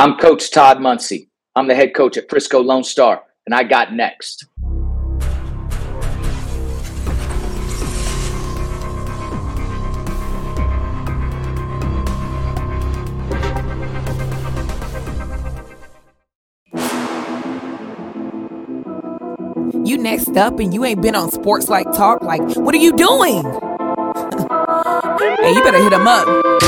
I'm Coach Todd Mounsey. I'm the head coach at Frisco Lone Star, and I got next. You next up and you ain't been on Sports Life Talk, like, what are you doing? Hey, you better hit them up. Look,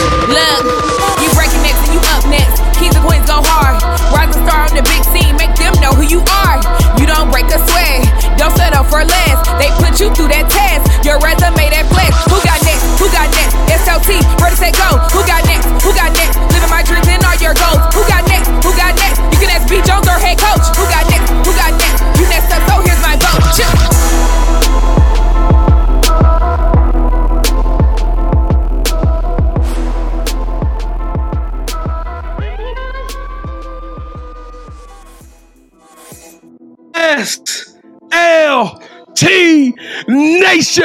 you breaking next and you up next. Kings and queens go hard. Rising star on the big scene, make them know who you are. You don't break a sweat, don't settle for less. They put you through that test, your resume that flex. Who got next? Who got next? SLT, ready to go. Who got next? Who got next? Living my dreams and all your goals. Who got next? Who got next? You can ask B Jones or head coach. Who got next? Who got next? You next up, so here's my vote. SLT Nation!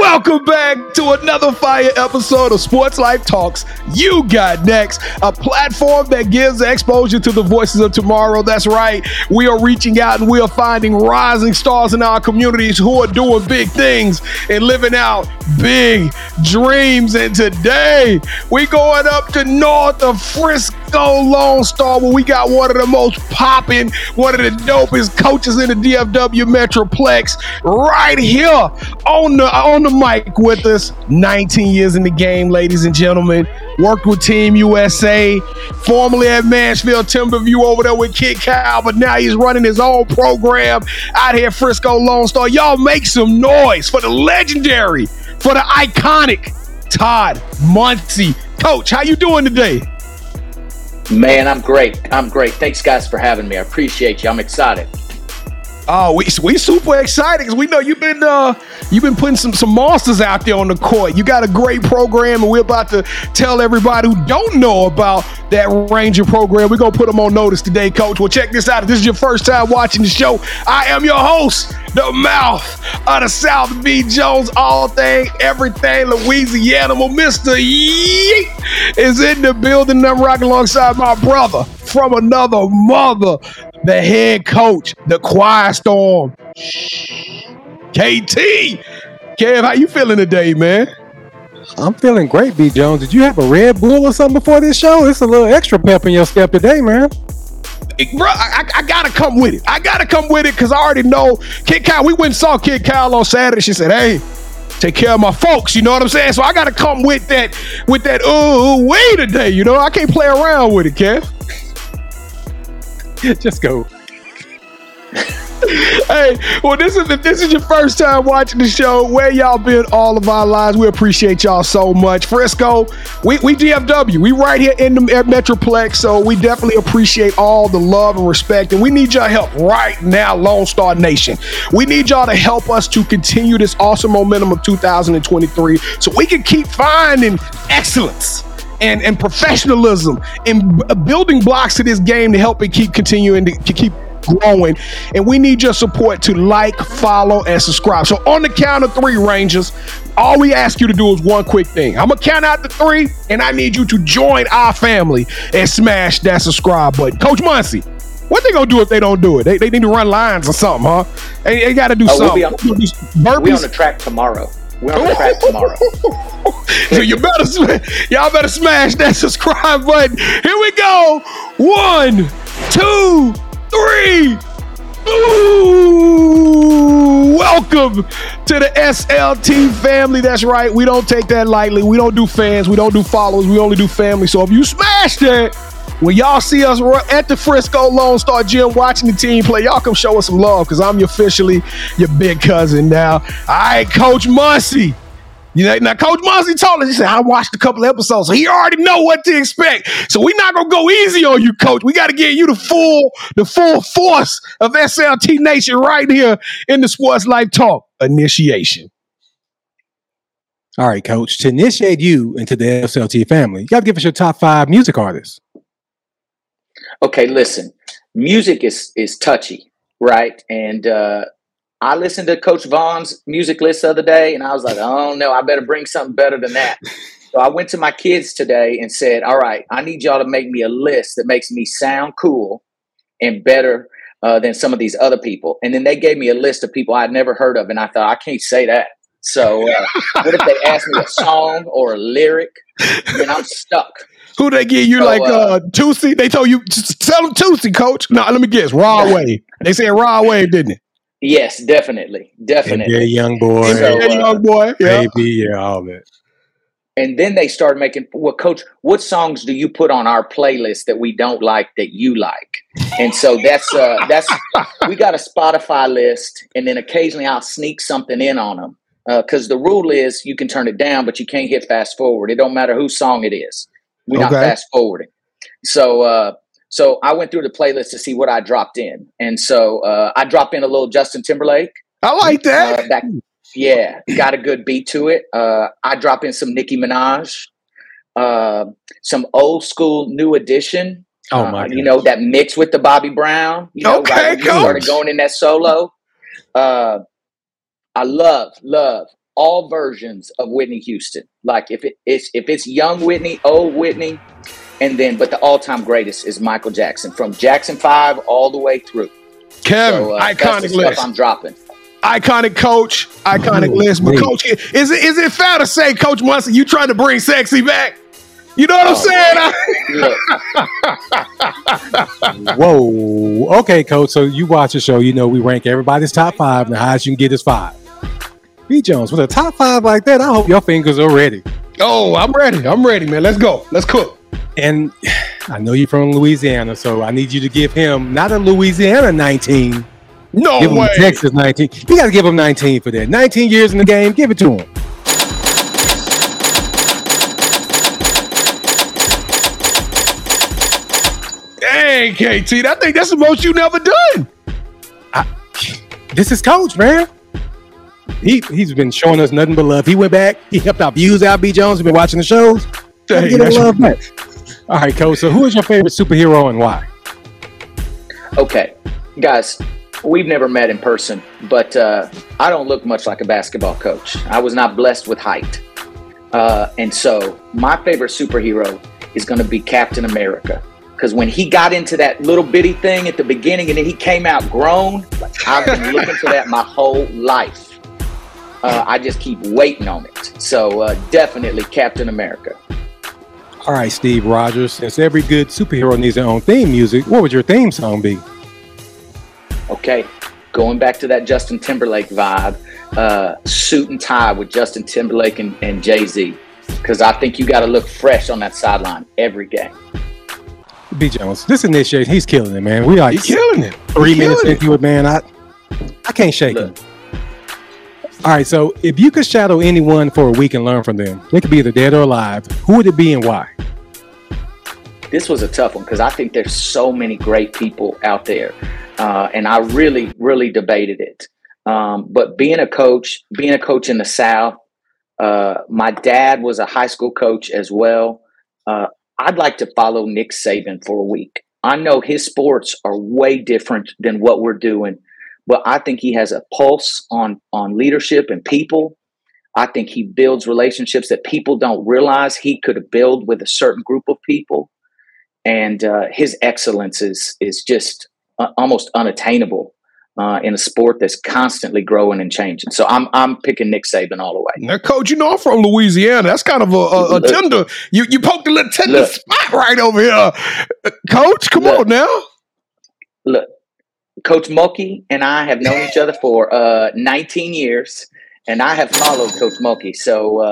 Welcome back to another fire episode of Sports Life Talks. You Got Next, a platform that gives exposure to the voices of tomorrow. That's right. We are reaching out and we are finding rising stars in our communities who are doing big things and living out big dreams. And today, we're going up to north of Frisco Lone Star, where we got one of the most popping, one of the dopest coaches in the DFW Metroplex right here on the mic with us. 19 years in the game, ladies and gentlemen. Worked with Team USA, formerly at Mansfield Timberview over there with Kid Kyle, but now he's running his own program out here at Frisco Lone Star. Y'all make some noise for the legendary, for the iconic Todd Mounsey. Coach, how you doing today? Man, I'm great. I'm great. Thanks, guys, for having me. I appreciate you. I'm excited. Oh, we super excited because we know you've been putting some monsters out there on the court. You got a great program, and we're about to tell everybody who don't know about that Ranger program. We're going to put them on notice today, Coach. Well, check this out. If this is your first time watching the show, I am your host, the mouth of the South, B Jones, all thing, everything, Louisiana. Well, Mr. Yeet is in the building, and I'm rocking alongside my brother from another mother, the head coach, the Choir Storm, KT. Kev, how you feeling today, man? I'm feeling great, B. Jones. Did you have a Red Bull or something before this show? It's a little extra pep in your step today, man. Bro, I gotta come with it. I gotta come with it because I already know Kid Kyle. We went and saw Kid Kyle on Saturday. She said, hey, take care of my folks, you know what I'm saying? So I gotta come with that ooh way today, you know? I can't play around with it, Kev. Just go. Hey, well, if this is your first time watching the show, where y'all been all of our lives, we appreciate y'all so much. Frisco, we DFW. We right here in the Metroplex, so we definitely appreciate all the love and respect, and we need your help right now, Lone Star Nation. We need y'all to help us to continue this awesome momentum of 2023 so we can keep finding excellence and professionalism and building blocks to this game to help it keep continuing to keep growing. And we need your support to like, follow, and subscribe. So on the count of three, Rangers, all we ask you to do is one quick thing. I'm gonna count out to three, and I need you to join our family and smash that subscribe button. Coach Mounsey, what they gonna do if they don't do it? They need to run lines or something, huh? They gotta do something. We'll be on the track tomorrow. We're on the track tomorrow. So y'all better smash that subscribe button. Here we go. 1, 2, 3. Ooh, welcome to the SLT family. That's right. We don't take that lightly. We don't do fans. We don't do followers. We only do family. So if you smash that, when y'all see us at the Frisco Lone Star Gym watching the team play, y'all come show us some love because I'm officially your big cousin now. All right, Coach Mounsey. You know, now, Coach Mounsey told us, he said, I watched a couple episodes, so he already know what to expect. So we're not going to go easy on you, Coach. We got to get you the full force of SLT Nation right here in the Sports Life Talk initiation. All right, Coach, to initiate you into the SLT family, you got to give us your top 5 music artists. Okay, listen, music is touchy, right? And I listened to Coach Vaughn's music list the other day, and I was like, oh, no, I better bring something better than that. So I went to my kids today and said, all right, I need y'all to make me a list that makes me sound cool and better than some of these other people. And then they gave me a list of people I'd never heard of. And I thought, I can't say that. So what if they ask me a song or a lyric? Then I'm stuck. Who they give you, so, like Tootsie? They told you, sell them Tootsie, coach. No, let me guess. Raw Wave. They said Raw Wave, didn't it? Yes, definitely. Definitely. Yeah, young boy. So, young boy. Yeah. Baby, yeah, all that. And then they started making, well, coach, what songs do you put on our playlist that we don't like that you like? And so that's we got a Spotify list, and then occasionally I'll sneak something in on them because the rule is you can turn it down, but you can't hit fast forward. It don't matter whose song it is. We're not fast forwarding. So so I went through the playlist to see what I dropped in. And so I dropped in a little Justin Timberlake. I like that. Yeah, got a good beat to it. I drop in some Nicki Minaj, some old school New Edition. Oh my! You know, that mix with the Bobby Brown. You know, right when you started going in that solo. I love all versions of Whitney Houston. Like if it's young Whitney, old Whitney, and then but the all time greatest is Michael Jackson from Jackson 5 all the way through. Kevin, so, iconic that's the stuff list. I'm dropping. Iconic coach, iconic list. But coach, is it fair to say, Coach Munson, you trying to bring sexy back? You know what I'm saying? Yeah. Whoa. Okay, coach. So you watch the show. You know we rank everybody's top five, and the highest you can get is five. B Jones with a top five like that. I hope your fingers are ready. Oh, I'm ready. I'm ready, man. Let's go. Let's cook. And I know you're from Louisiana, so I need you to give him not a Louisiana 19. No give way. Him Texas 19. You got to give him 19 for that. 19 years in the game. Give it to him. Dang, KT. I think that's the most you never done. This is coach, man. He's been showing us nothing but love. He went back. He helped our views out, B. Jones. We've been watching the shows. Dang, get love back. All right, coach. So who is your favorite superhero and why? Okay, guys. We've never met in person, but I don't look much like a basketball coach. I was not blessed with height. And so my favorite superhero is going to be Captain America. Because when he got into that little bitty thing at the beginning and then he came out grown, I've been looking for that my whole life. I just keep waiting on it. So definitely Captain America. All right, Steve Rogers, since every good superhero needs their own theme music, what would your theme song be? Okay, going back to that Justin Timberlake vibe, suit and tie with Justin Timberlake and Jay-Z, because I think you got to look fresh on that sideline every game. B. Jones, this initiation, he's killing it, man. We are killing it. 3 minutes into it, man. I can't shake it. All right, so if you could shadow anyone for a week and learn from them, they could be either dead or alive. Who would it be and why? This was a tough one because I think there's so many great people out there. And I really, really debated it. But being a coach in the South, my dad was a high school coach as well. I'd like to follow Nick Saban for a week. I know his sports are way different than what we're doing, but I think he has a pulse on leadership and people. I think he builds relationships that people don't realize he could build with a certain group of people. And his excellence is just almost unattainable in a sport that's constantly growing and changing. So I'm picking Nick Saban all the way. Now, coach, you know I'm from Louisiana. That's kind of a tender. You poked a little tender spot right over here, coach. Come on now. Look, Coach Mulkey and I have known each other for 19 years, and I have followed Coach Mulkey. So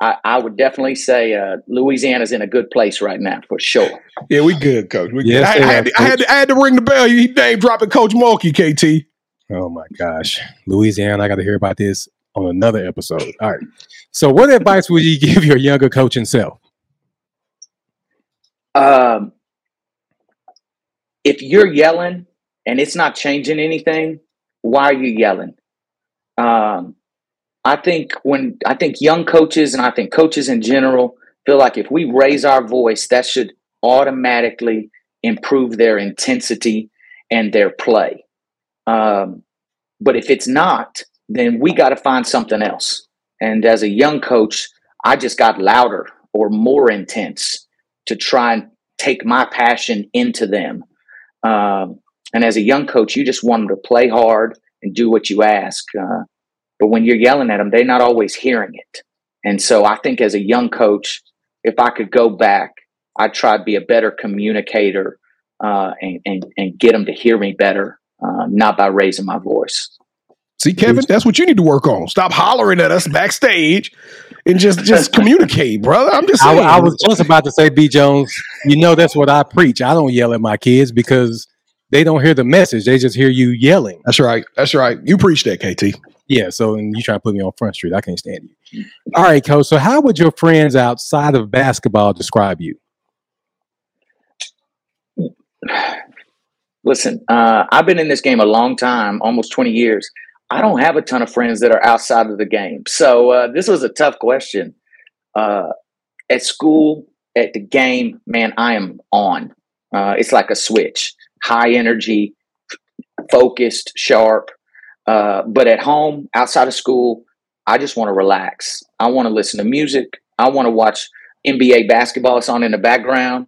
I would definitely say Louisiana's in a good place right now for sure. Yeah, we good, coach. We good. I had to ring the bell. You name dropping Coach Mulkey, KT. Oh my gosh, Louisiana! I got to hear about this on another episode. All right. So, what advice would you give your younger coaching self? If you're yelling and it's not changing anything, why are you yelling? I think young coaches and I think coaches in general feel like if we raise our voice, that should automatically improve their intensity and their play. But if it's not, then we got to find something else. And as a young coach, I just got louder or more intense to try and take my passion into them. And as a young coach, you just want them to play hard and do what you ask. But when you're yelling at them, they're not always hearing it. And so I think as a young coach, if I could go back, I'd try to be a better communicator and get them to hear me better, not by raising my voice. See, Kevin, that's what you need to work on. Stop hollering at us backstage and just communicate, brother. I'm just saying. I was just about to say, B Jones, you know, that's what I preach. I don't yell at my kids because they don't hear the message. They just hear you yelling. That's right. That's right. You preach that, KT. Yeah. So, and you try to put me on Front Street. I can't stand you. All right, Coach. So how would your friends outside of basketball describe you? Listen, I've been in this game a long time, almost 20 years. I don't have a ton of friends that are outside of the game. So this was a tough question. At school, at the game, man, I am on. It's like a switch. High energy, focused, sharp. But at home, outside of school, I just want to relax. I want to listen to music. I want to watch NBA basketball. It's on in the background.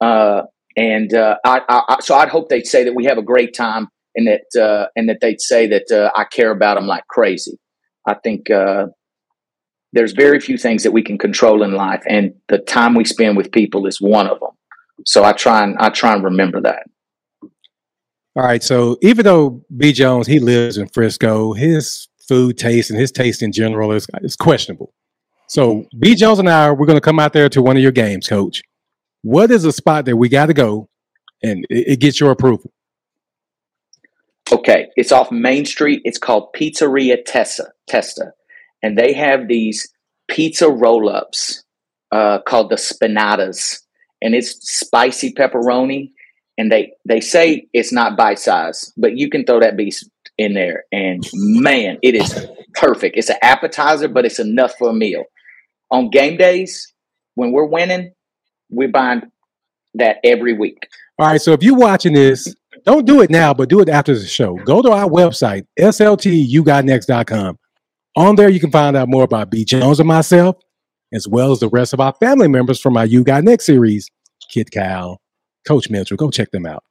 So I'd hope they'd say that we have a great time, and that they'd say that I care about them like crazy. I think there's very few things that we can control in life, and the time we spend with people is one of them. So I try and remember that. All right. So even though B Jones, he lives in Frisco, his food taste and his taste in general is questionable. So B Jones and I, we're going to come out there to one of your games, Coach. What is a spot that we got to go and it gets your approval? Okay. It's off Main Street. It's called Pizzeria Tessa. And they have these pizza roll-ups called the Spinatas. And it's spicy pepperoni. And they say it's not bite size, but you can throw that beast in there. And, man, it is perfect. It's an appetizer, but it's enough for a meal. On game days, when we're winning, we're buying that every week. All right, so if you're watching this, don't do it now, but do it after the show. Go to our website, sltugotnext.com. On there, you can find out more about B. Jones and myself, as well as the rest of our family members from our You Got Next series, Kid Kyle, Coach Mitchell. Go check them out.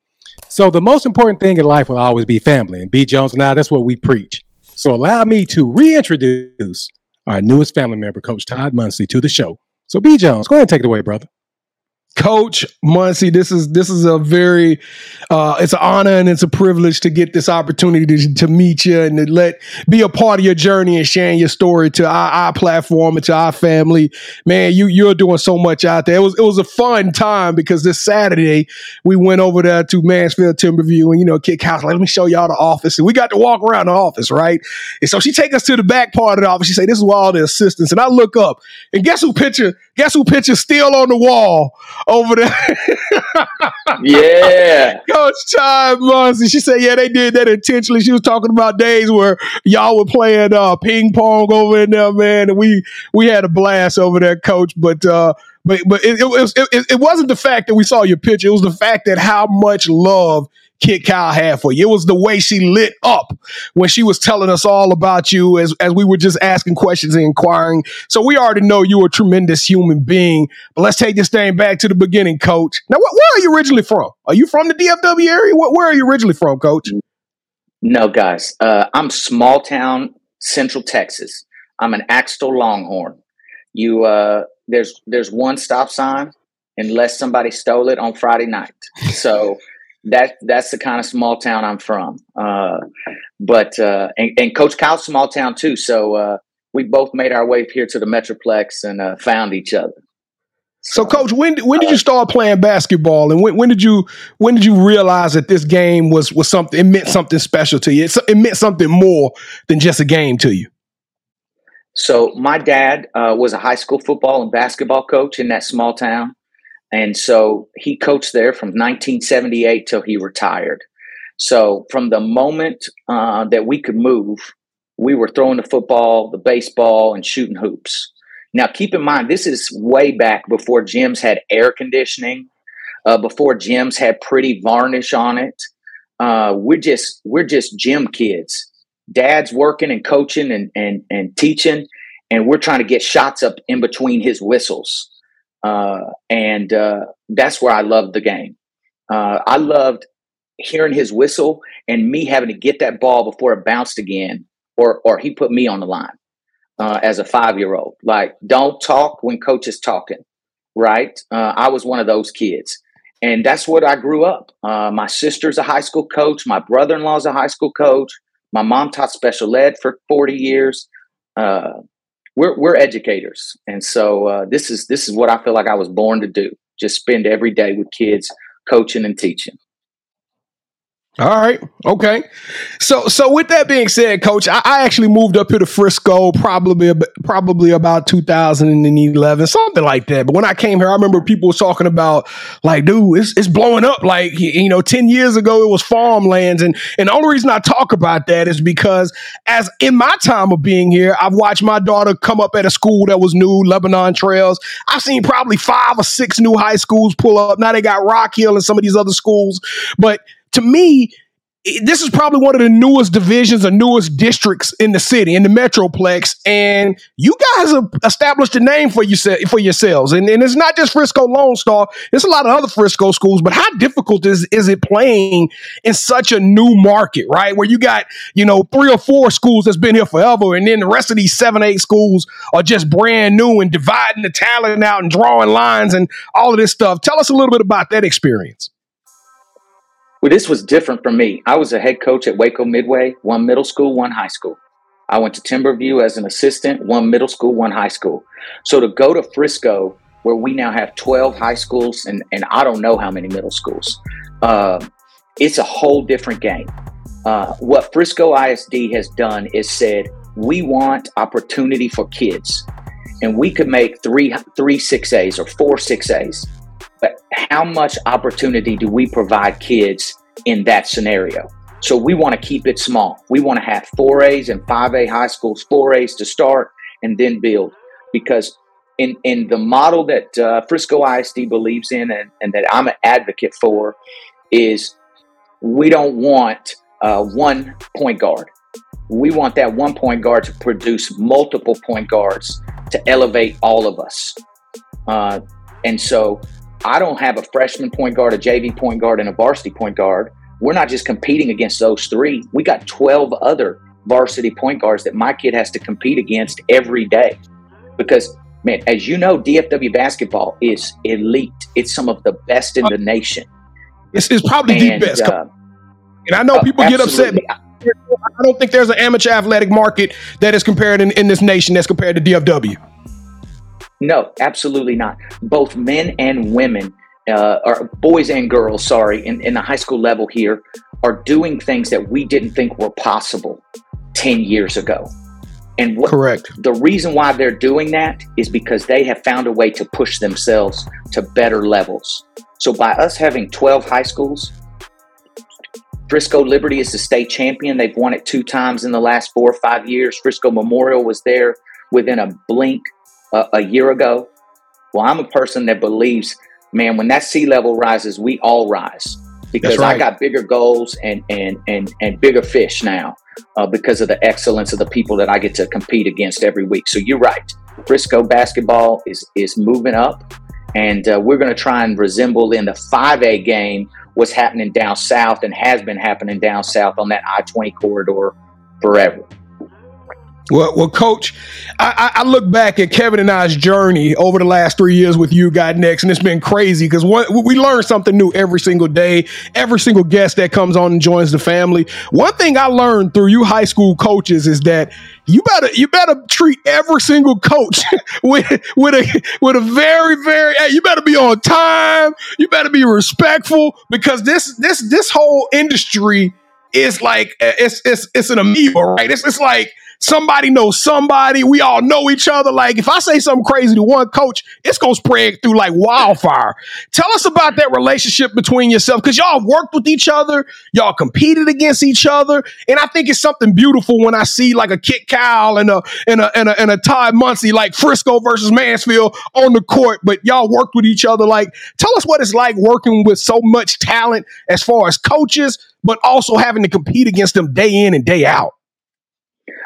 So the most important thing in life will always be family. And B. Jones and I, that's what we preach. So allow me to reintroduce our newest family member, Coach Todd Mounsey, to the show. So B. Jones, go ahead and take it away, brother. Coach Mounsey, this is a very, it's an honor and it's a privilege to get this opportunity to meet you and to be a part of your journey and sharing your story to our platform and to our family. Man, you're doing so much out there. It was a fun time because this Saturday we went over there to Mansfield Timberview and, you know, Kid Kyle, let me show y'all the office. And we got to walk around the office, right? And so she take us to the back part of the office. She say, this is where all the assistants. And I look up and guess who picture still on the wall? Over there. Yeah. Coach Todd Mounsey. She said, yeah, they did that intentionally. She was talking about days where y'all were playing ping pong over in there, man. And we had a blast over there, Coach. But it wasn't the fact that we saw your picture. It was the fact that how much love Kid Kyle had for you. It was the way she lit up when she was telling us all about you as we were just asking questions and inquiring. So we already know you're a tremendous human being, but let's take this thing back to the beginning, Coach. Now, where are you originally from? Are you from the DFW area? Where are you originally from, Coach? No, guys. I'm small town, Central Texas. I'm an Axtell Longhorn. You, there's one stop sign unless somebody stole it on Friday night. So That's the kind of small town I'm from. But Coach Kyle's small town too. So we both made our way here to the Metroplex and found each other. So Coach, when did you start playing basketball, and when did you realize that this game was something? It meant something special to you. It meant something more than just a game to you. So my dad was a high school football and basketball coach in that small town. And so he coached there from 1978 till he retired. So from the moment that we could move, we were throwing the football, the baseball, and shooting hoops. Now, keep in mind, this is way back before gyms had air conditioning, before gyms had pretty varnish on it. We're just gym kids. Dad's working and coaching and teaching, and we're trying to get shots up in between his whistles. And that's where I loved the game. I loved hearing his whistle and me having to get that ball before it bounced again, or he put me on the line as a 5-year-old. Like, don't talk when coach is talking, right? I was one of those kids. And that's what I grew up. My sister's a high school coach. My brother-in-law's a high school coach. My mom taught special ed for 40 years. We're educators. And so this is what I feel like I was born to do. Just spend every day with kids, coaching and teaching. All right. Okay. So with that being said, Coach, I actually moved up here to Frisco probably about 2011, something like that. But when I came here, I remember people talking about, like, dude, it's blowing up. Like, you know, 10 years ago, it was farmlands. And the only reason I talk about that is because as in my time of being here, I've watched my daughter come up at a school that was new, Lebanon Trails. I've seen probably 5 or 6 new high schools pull up. Now they got Rock Hill and some of these other schools. But to me, this is probably one of the newest divisions or newest districts in the city, in the Metroplex. And you guys have established a name for yourselves. And it's not just Frisco Lone Star. It's a lot of other Frisco schools. But how difficult is it playing in such a new market, right? Where you got, 3 or 4 schools that's been here forever. And then the rest of these 7, 8 schools are just brand new and dividing the talent out and drawing lines and all of this stuff. Tell us a little bit about that experience. Well, this was different for me. I was a head coach at Waco Midway, 1 middle school, 1 high school. I went to Timberview as an assistant, 1 middle school, 1 high school. So to go to Frisco, where we now have 12 high schools and I don't know how many middle schools, it's a whole different game. What Frisco ISD has done is said, we want opportunity for kids. And we could make 3 6As or 4 6As. But how much opportunity do we provide kids in that scenario? So we want to keep it small. We want to have 4As and 5A high schools, 4As to start and then build. Because in the model that Frisco ISD believes in and that I'm an advocate for is we don't want one point guard. We want that one point guard to produce multiple point guards to elevate all of us. And so I don't have a freshman point guard, a JV point guard, and a varsity point guard. We're not just competing against those 3. We got 12 other varsity point guards that my kid has to compete against every day. Because, man, as you know, DFW basketball is elite. It's some of the best in the nation. It's probably the best. And I know people absolutely get upset. But I don't think there's an amateur athletic market that is compared in this nation that's compared to DFW. No, absolutely not. Both men and women, or boys and girls, sorry, in the high school level here are doing things that we didn't think were possible 10 years ago. And what, correct. The reason why they're doing that is because they have found a way to push themselves to better levels. So by us having 12 high schools, Frisco Liberty is the state champion. They've won it 2 times in the last 4 or 5 years. Frisco Memorial was there within a blink a year ago. Well, I'm a person that believes, man, when that sea level rises, we all rise, because right. I got bigger goals and bigger fish now because of the excellence of the people that I get to compete against every week. So you're right. Frisco basketball is moving up, and we're going to try and resemble in the 5A game what's happening down south and has been happening down south on that I-20 corridor forever. Well, Coach, I look back at Kevin and I's journey over the last 3 years with You Got Next, and it's been crazy because we learn something new every single day, every single guest that comes on and joins the family. One thing I learned through you high school coaches is that you better treat every single coach with a very, very, hey, you better be on time, you better be respectful, because this whole industry is like it's an amoeba, right? It's like somebody knows somebody. We all know each other. Like, if I say something crazy to one coach, it's going to spread through like wildfire. Tell us about that relationship between yourself, because y'all worked with each other. Y'all competed against each other. And I think it's something beautiful when I see like a Kid Kyle and a Todd Mounsey, like Frisco versus Mansfield on the court. But y'all worked with each other. Like, tell us what it's like working with so much talent as far as coaches, but also having to compete against them day in and day out.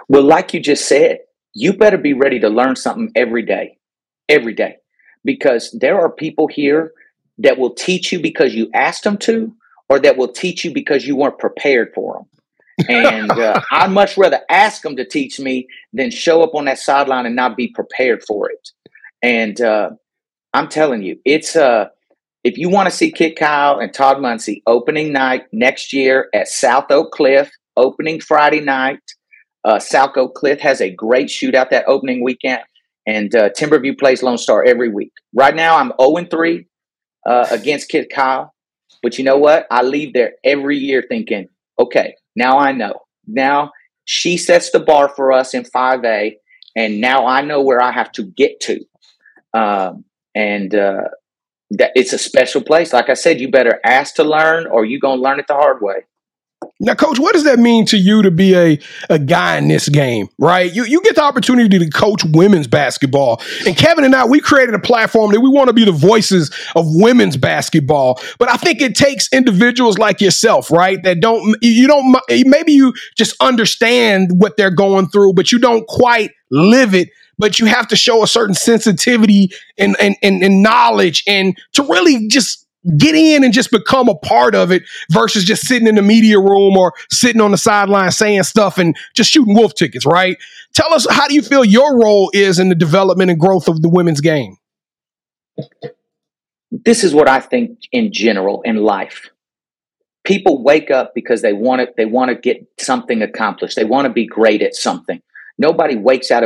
Well, like you just said, you better be ready to learn something every day, because there are people here that will teach you because you asked them to, or that will teach you because you weren't prepared for them. And I'd much rather ask them to teach me than show up on that sideline and not be prepared for it. And I'm telling you, it's if you want to see Kid Kyle and Todd Mounsey opening night next year at South Oak Cliff, opening Friday night. South Oak Cliff has a great shootout that opening weekend, and Timberview plays Lone Star every week. Right now, I'm 0-3 against Kid Kyle, but you know what? I leave there every year thinking, okay, now I know. Now she sets the bar for us in 5A, and now I know where I have to get to. That it's a special place. Like I said, you better ask to learn, or you're going to learn it the hard way. Now, Coach, what does that mean to you to be a guy in this game, right? You get the opportunity to coach women's basketball. And Kevin and I, we created a platform that we want to be the voices of women's basketball. But I think it takes individuals like yourself, right, that don't maybe you just understand what they're going through, but you don't quite live it. But you have to show a certain sensitivity and knowledge, and to really just get in and just become a part of it versus just sitting in the media room or sitting on the sideline saying stuff and just shooting wolf tickets, right? Tell us, how do you feel your role is in the development and growth of the women's game? This is what I think in general in life. People wake up because they want to get something accomplished. They want to be great at something. Nobody wakes up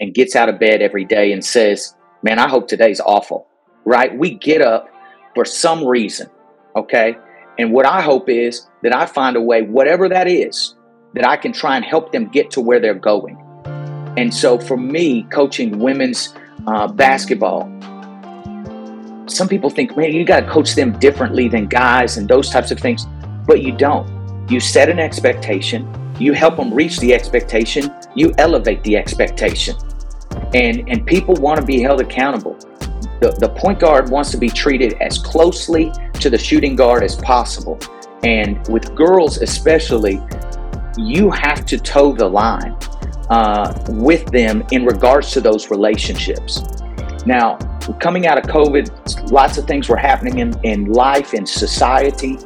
and gets out of bed every day and says, man, I hope today's awful, right? We get up for some reason, okay? And what I hope is that I find a way, whatever that is, that I can try and help them get to where they're going. And so for me, coaching women's basketball, some people think, man, you gotta coach them differently than guys and those types of things, but you don't. You set an expectation, you help them reach the expectation, you elevate the expectation. And people wanna be held accountable. The point guard wants to be treated as closely to the shooting guard as possible. And with girls especially, you have to toe the line with them in regards to those relationships. Now, coming out of COVID, lots of things were happening in life, in society,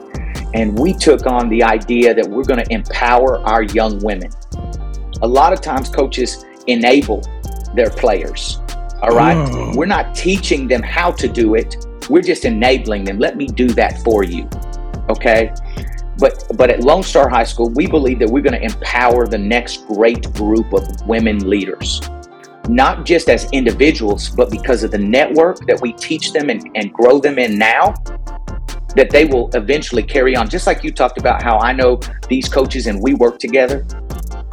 and we took on the idea that we're going to empower our young women. A lot of times coaches enable their players. All right. Oh. We're not teaching them how to do it. We're just enabling them. Let me do that for you. Okay. But at Lone Star High School, we believe that we're going to empower the next great group of women leaders, not just as individuals, but because of the network that we teach them and grow them in now, that they will eventually carry on. Just like you talked about how I know these coaches and we work together.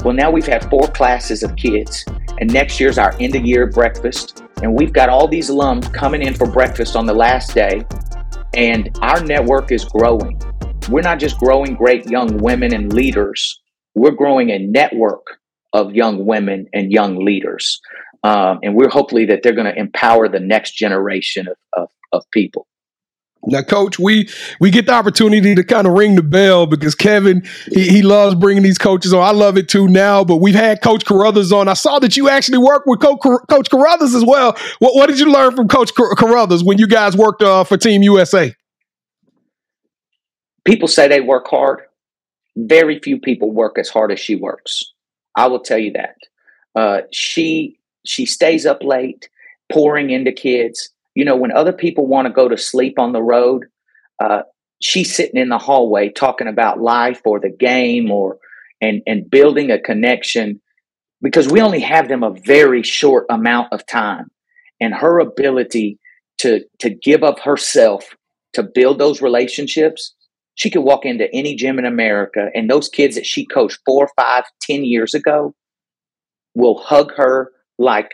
Well, now we've had 4 classes of kids, and next year's our end of year breakfast. And we've got all these alums coming in for breakfast on the last day. And our network is growing. We're not just growing great young women and leaders. We're growing a network of young women and young leaders. And we're hopefully that they're going to empower the next generation of people. Now, Coach, we get the opportunity to kind of ring the bell because Kevin, he loves bringing these coaches on. I love it too now, but we've had Coach Carruthers on. I saw that you actually work with Coach Carruthers as well. What did you learn from Coach Carruthers when you guys worked for Team USA? People say they work hard. Very few people work as hard as she works. I will tell you that. She stays up late, pouring into kids. You know, when other people want to go to sleep on the road, she's sitting in the hallway talking about life or the game and building a connection, because we only have them a very short amount of time. And her ability to give up herself to build those relationships, she could walk into any gym in America, and those kids that she coached 4, 5, 10 years ago will hug her like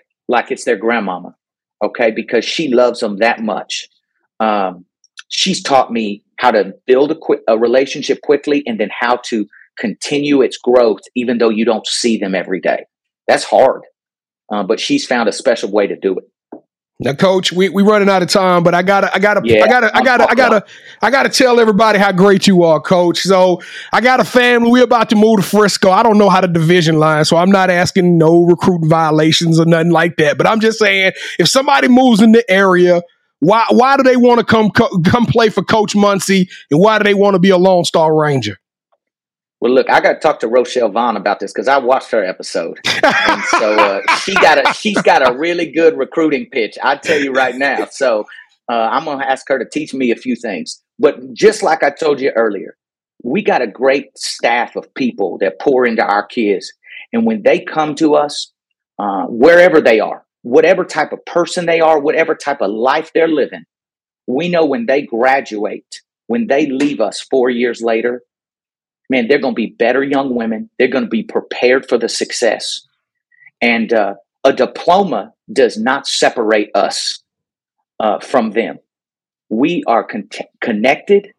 it's their grandmama. Okay, because she loves them that much. She's taught me how to build a relationship quickly, and then how to continue its growth, even though you don't see them every day. That's hard, but she's found a special way to do it. Now, Coach, we running out of time, but I gotta tell everybody how great you are, Coach. So I got a family. We're about to move to Frisco. I don't know how the division line, so I'm not asking no recruiting violations or nothing like that. But I'm just saying, if somebody moves in the area, why do they want to come play for Coach Mounsey, and why do they want to be a Lone Star Ranger? Well, look, I got to talk to Rochelle Vaughn about this because I watched her episode. And so she's got a really good recruiting pitch, I tell you right now. So I'm going to ask her to teach me a few things. But just like I told you earlier, we got a great staff of people that pour into our kids. And when they come to us, wherever they are, whatever type of person they are, whatever type of life they're living, we know when they graduate, when they leave us 4 years later, man, they're going to be better young women. They're going to be prepared for the success. And a diploma does not separate us from them. We are connected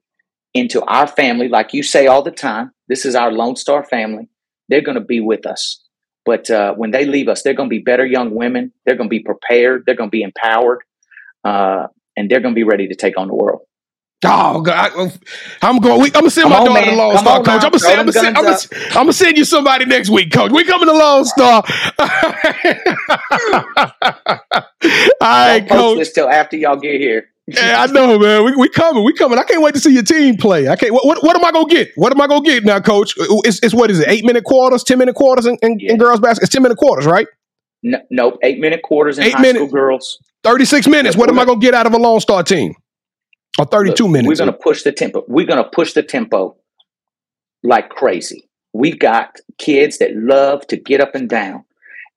into our family. Like you say all the time, this is our Lone Star family. They're going to be with us. But when they leave us, they're going to be better young women. They're going to be prepared. They're going to be empowered. And they're going to be ready to take on the world. Oh, God. I'm gonna send my daughter to Lone Star, Coach. I'm gonna send you somebody next week, Coach. We coming to Lone Star. All right, Coach. This till after y'all get here. Yeah, I know, man. We coming. I can't wait to see your team play. I can't. What am I gonna get? What am I gonna get now, Coach? It's what is it? 8 minute quarters, 10 minute quarters, in girls basketball. It's 10 minute quarters, right? No, 8 minute quarters in high school girls. 36 minutes. What am I gonna get out of a Lone Star team? Or 32 minutes. We're going to push the tempo. We're going to push the tempo like crazy. We've got kids that love to get up and down.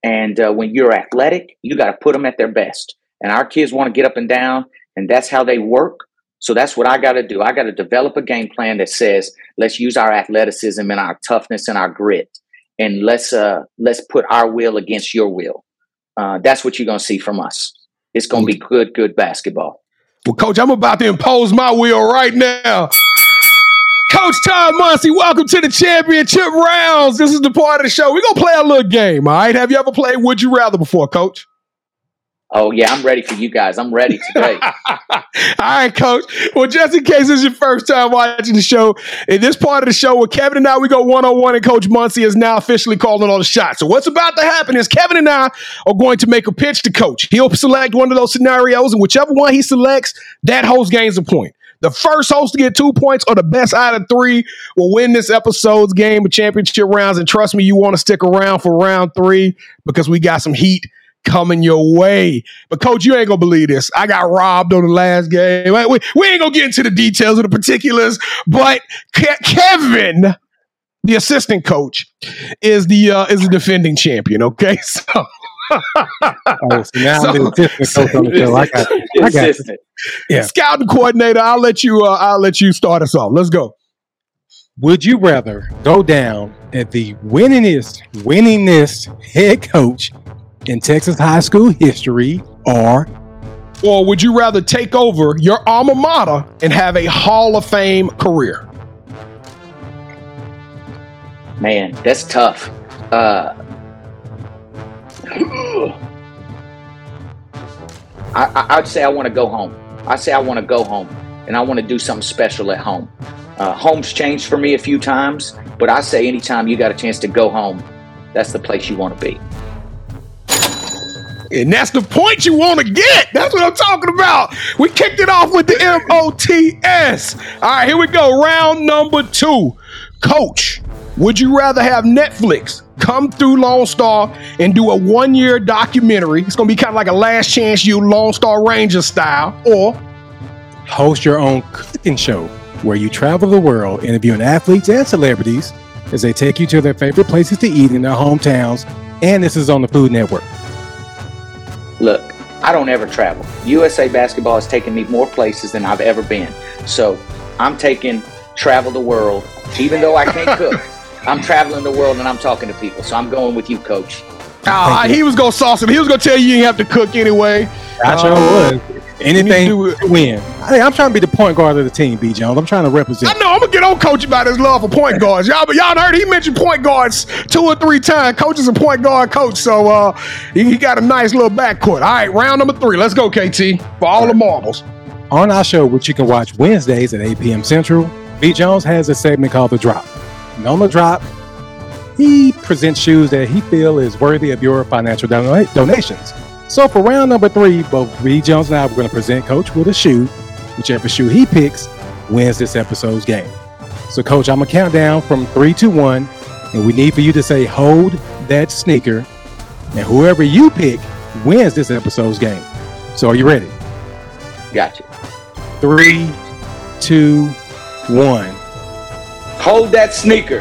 And when you're athletic, you got to put them at their best. And our kids want to get up and down, and that's how they work. So that's what I got to do. I got to develop a game plan that says, let's use our athleticism and our toughness and our grit. And let's put our will against your will. That's what you're going to see from us. It's going to be good basketball. Well, Coach, I'm about to impose my will right now. Coach Todd Mounsey, welcome to the championship rounds. This is the part of the show. We're going to play a little game, all right? Have you ever played Would You Rather before, Coach? Oh, yeah, I'm ready for you guys. I'm ready today. All right, Coach. Well, just in case this is your first time watching the show, in this part of the show where Kevin and I, we go one-on-one, and Coach Mounsey is now officially calling all the shots. So what's about to happen is Kevin and I are going to make a pitch to Coach. He'll select one of those scenarios, and whichever one he selects, that host gains a point. The first host to get 2 points or the best out of three will win this episode's game of championship rounds. And trust me, you want to stick around for round three because we got some heat coming your way. But Coach, you ain't gonna believe this. I got robbed on the last game. We ain't gonna get into the details of the particulars, but Kevin, the assistant coach, is the defending champion. Okay, so. Scouting coordinator. I'll let you start us off. Let's go. Would you rather go down at the winningest head coach in Texas high school history, or would you rather take over your alma mater and have a Hall of Fame career? Man, that's tough. I'd say I want to go home. I say I want to go home, and I want to do something special at home. Home's changed for me a few times, but I say anytime you got a chance to go home, that's the place you want to be. And that's the point you want to get. That's what I'm talking about. We kicked it off with the MOTS. All right, here we go. Round number two. Coach, would you rather have Netflix come through Lone Star and do a 1-year documentary? It's going to be kind of like a Last Chance U Lone Star Ranger style. Or host your own cooking show where you travel the world interviewing athletes and celebrities as they take you to their favorite places to eat in their hometowns. And this is on the Food Network. Look, I don't ever travel. USA basketball has taken me more places than I've ever been. So I'm taking travel the world, even though I can't cook. I'm traveling the world and I'm talking to people. So I'm going with you, Coach. He was going to sauce him. He was going to tell you didn't have to cook anyway. I sure was. Anything to win. I'm trying to be the point guard of the team, B Jones. I'm trying to represent. I know. I'm going to get on Coach about his love for point guards. Y'all heard he mentioned point guards 2 or 3 times. Coach is a point guard coach, so he got a nice little backcourt. All right, round number 3. Let's go, KT, for all the marbles. On our show, which you can watch Wednesdays at 8 p.m. Central, B Jones has a segment called The Drop. And on The Drop, he presents shoes that he feels is worthy of your financial donations. So for round number 3, both B Jones and I were going to present Coach with a shoe. Whichever shoe he picks wins this episode's game. So, Coach, I'm going to count down from 3, 2, 1, and we need for you to say, hold that sneaker, and whoever you pick wins this episode's game. So are you ready? Gotcha. 3, 2, 1. Hold that sneaker.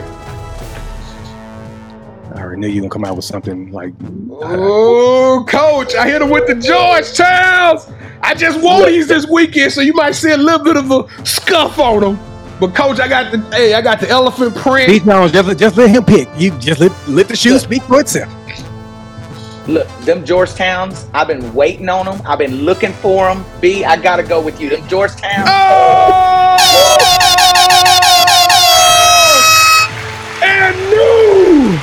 I already knew you were going to come out with something like... Oh, Coach, I hit him with the George Towns. I just wore these this weekend, so you might see a little bit of a scuff on them. But, Coach, I got the elephant print. B Jones, just let him pick. You just let the shoe speak for itself. Look, them Georgetowns, I've been waiting on them. I've been looking for them. B, I got to go with you. Them Georgetowns. Oh! And new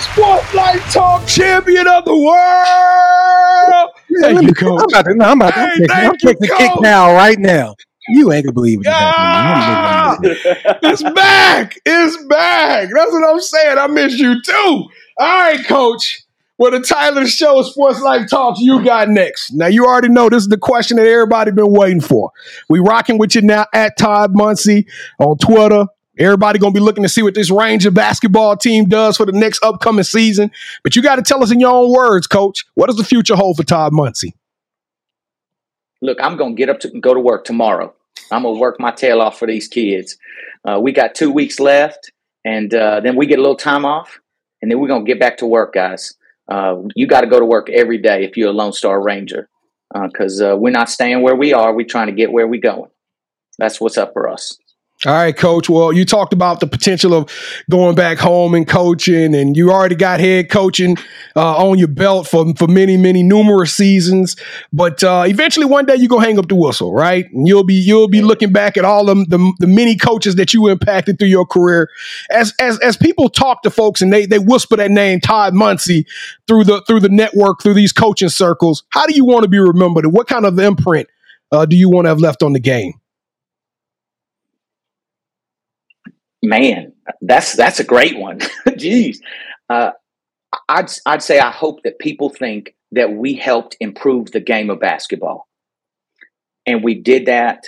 Sports Life Talk champion of the world. Thank you, Coach. I'm about to kick now, right now. You ain't gonna believe it. Yeah. It's back. It's back. That's what I'm saying. I miss you, too. All right, Coach. Well, the title of the show is Sports Life Talks. You got next. Now, you already know this is the question that everybody been waiting for. We rocking with you now at Todd Mounsey on Twitter. Everybody going to be looking to see what this Ranger basketball team does for the next upcoming season. But you got to tell us in your own words, Coach, what does the future hold for Todd Mounsey? Look, I'm going to get up to go to work tomorrow. I'm going to work my tail off for these kids. We got 2 weeks left, and then we get a little time off, and then we're going to get back to work, guys. You got to go to work every day if you're a Lone Star Ranger, because we're not staying where we are. We're trying to get where we're going. That's what's up for us. All right, Coach. Well, you talked about the potential of going back home and coaching, and you already got head coaching on your belt for many, many numerous seasons. But eventually, one day, you're going to hang up the whistle, right? And you'll be looking back at all of the many coaches that you impacted through your career. As people talk to folks and they whisper that name, Todd Mounsey, through the network, through these coaching circles, how do you want to be remembered? And what kind of imprint do you want to have left on the game? Man, that's a great one. Jeez. I'd say I hope that people think that we helped improve the game of basketball. And we did that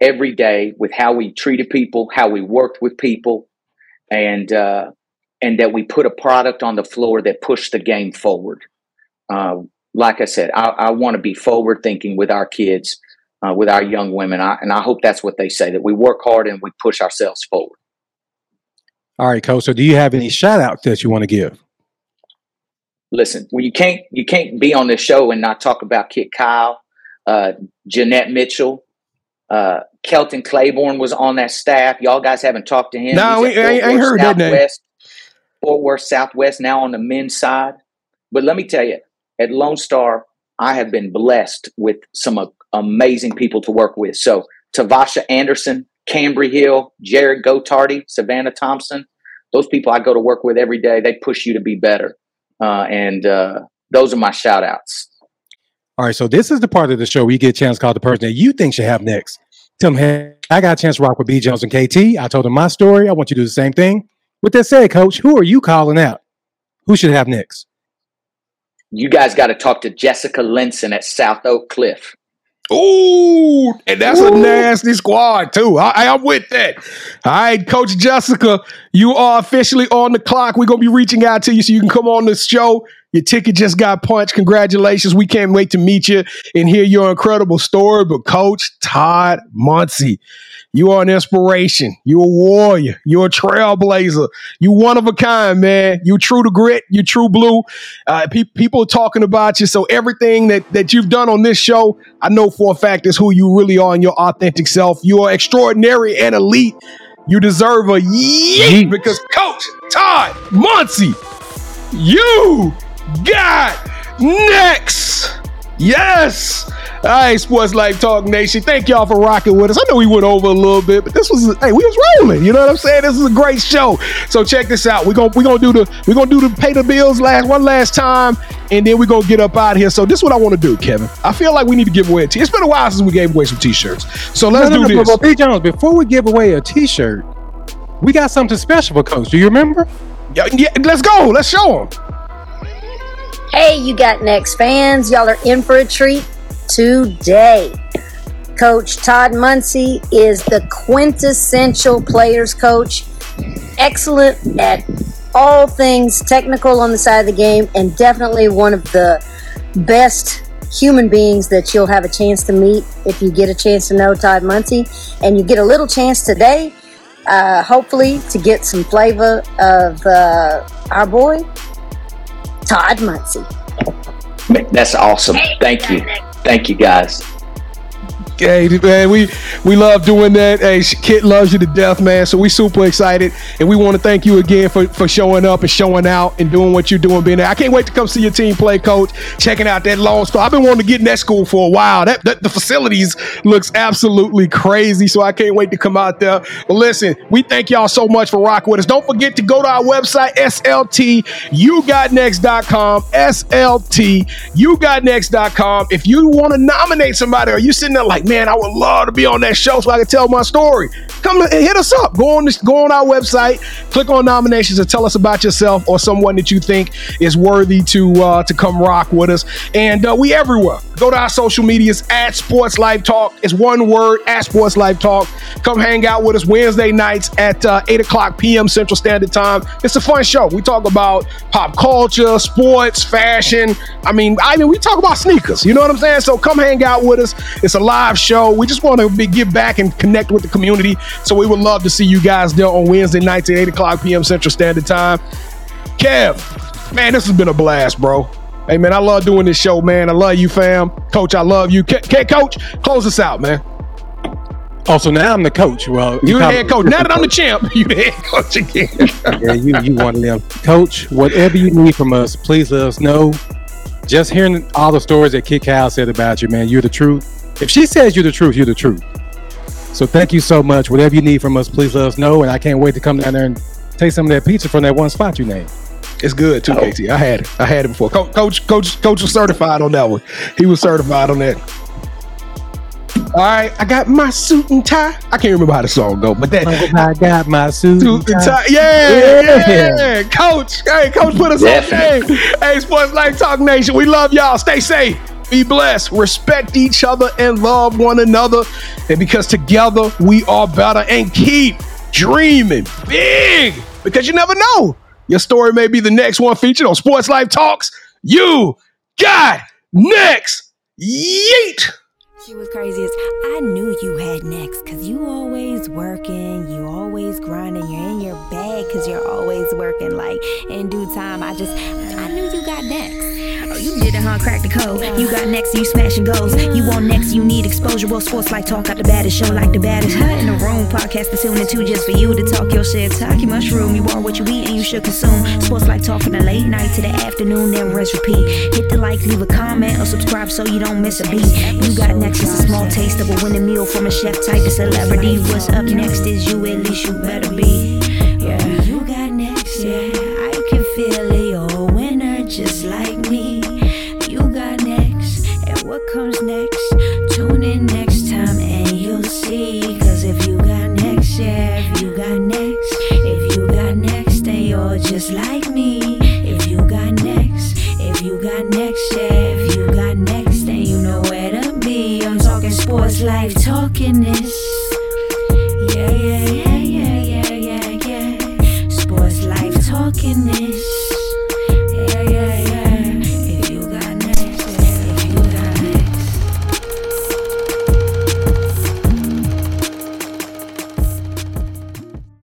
every day with how we treated people, how we worked with people, and that we put a product on the floor that pushed the game forward. Like I said, I want to be forward thinking with our kids, with our young women. And I hope that's what they say, that we work hard and we push ourselves forward. All right, Coach. So do you have any shout outs that you want to give? Listen, well, you can't be on this show and not talk about Kid Kyle, Jeanette Mitchell, Kelton Claiborne was on that staff. Y'all guys haven't talked to him. No, I ain't heard that name. Fort Worth Southwest, now on the men's side. But let me tell you, at Lone Star, I have been blessed with some amazing people to work with. So Tavasha Anderson, Cambry Hill, Jared Gotardi, Savannah Thompson, those people I go to work with every day. They push you to be better. And those are my shout outs. All right. So this is the part of the show where you get a chance to call the person that you think should have next. Tell them, hey, I got a chance to rock with B Jones and KT. I told them my story. I want you to do the same thing. With that said, Coach, who are you calling out? Who should have next? You guys got to talk to Jessica Linson at South Oak Cliff. Ooh, and that's a nasty squad, too. I'm with that. All right, Coach Jessica, you are officially on the clock. We're going to be reaching out to you so you can come on this show. Your ticket just got punched. Congratulations. We can't wait to meet you and hear your incredible story. But, Coach Todd Mounsey, you are an inspiration. You're a warrior. You're a trailblazer. You one of a kind, man. You true to grit. You true blue. People are talking about you. So everything that you've done on this show, I know for a fact is who you really are and your authentic self. You are extraordinary and elite. You deserve a yeet because Coach Todd Mounsey, you got next. Yes! All right, Sports Life Talk Nation. Thank y'all for rocking with us. I know we went over a little bit, but this was, hey, we was rolling. You know what I'm saying? This is a great show. So check this out. We're gonna do the pay the bills one last time, and then we're gonna get up out of here. So this is what I want to do, Kevin. I feel like we need to give away a t-shirt. It's been a while since we gave away some t-shirts. So let's do this. But B Jones, before we give away a t-shirt, we got something special for Coach. Do you remember? Yeah, let's go. Let's show them. Hey, you got next fans. Y'all are in for a treat today. Coach Todd Mounsey is the quintessential players coach. Excellent at all things technical on the side of the game, and definitely one of the best human beings that you'll have a chance to meet if you get a chance to know Todd Mounsey. And you get a little chance today, hopefully, to get some flavor of our boy, Todd Mounsey. That's awesome. Thank you. Thank you, guys. Hey, man, we love doing that. Hey, Kid loves you to death, man. So we super excited, and we want to thank you again for showing up and showing out and doing what you're doing, being there. I can't wait to come see your team play, Coach, checking out that Lone Star. I've been wanting to get in that school for a while. That the facilities looks absolutely crazy, so I can't wait to come out there. But listen, we thank y'all so much for rocking with us. Don't forget to go to our website, sltyougotnext.com, sltyougotnext.com. If you want to nominate somebody, or you sitting there like, man, I would love to be on that show so I can tell my story, come and hit us up. Go on our website, click on nominations, and tell us about yourself or someone that you think is worthy to come rock with us. And we everywhere. Go to our social medias at Sports Life Talk. It's one word, at Sports Life Talk. Come hang out with us Wednesday nights at 8:00 p.m. Central Standard Time. It's a fun show. We talk about pop culture, sports, fashion. I mean, we talk about sneakers. You know what I'm saying? So come hang out with us. It's a live show. We just want to give back and connect with the community. So we would love to see you guys there on Wednesday nights at 8:00 p.m. Central Standard Time. Kev, man, this has been a blast, bro. Hey, man, I love doing this show, man. I love you, fam. Coach, I love you. Coach, close us out, man. Also, now I'm the coach. Well, you're the head coach. Now that I'm the champ, you're the head coach again. Yeah, you one of them. Coach, whatever you need from us, please let us know. Just hearing all the stories that Kid Kyle said about you, man, you're the truth. If she says you're the truth, you're the truth. So thank you so much. Whatever you need from us, please let us know. And I can't wait to come down there and taste some of that pizza from that one spot you named. It's good too, KT. I had it before. Coach was certified on that one. He was certified on that. All right, I got my suit and tie. I can't remember how the song go, but that I got my suit and tie. Yeah. Coach. Hey, Coach, put us on the game. Hey, Sports Life Talk Nation. We love y'all. Stay safe. Be blessed, respect each other, and love one another. And because together we are better, and keep dreaming big, because you never know. Your story may be the next one featured on Sports Life Talks. You got next. Yeet. She was crazy as I knew you had next, because you always working, you always grinding, you're in your bag because you're always working. Like, in due time, I knew you got next. Oh, you did it, huh? Crack the code. You got next and you smashing goals. You want next, you need exposure. Well, Sports Life Talk got the baddest show, like the baddest. Hut in the room, podcast to tune into just for you to talk your shit. Talk your mushroom. You are what you eat and you should consume. Sports Life Talk from the late night to the afternoon, then rinse, repeat. Hit the like, leave a comment, or subscribe so you don't miss a beat. You got next is a small taste of a winning meal from a chef type of celebrity. What's up next is you, at least you better be. Yeah, you got next, yeah. I can feel it, you're a winner just like me. What comes next? Tune in next time and you'll see. Cause if you got next, yeah, if you got next, then you're just like me. If you got next, yeah, if you got next, then you know where to be. I'm talking Sports Life, talking it.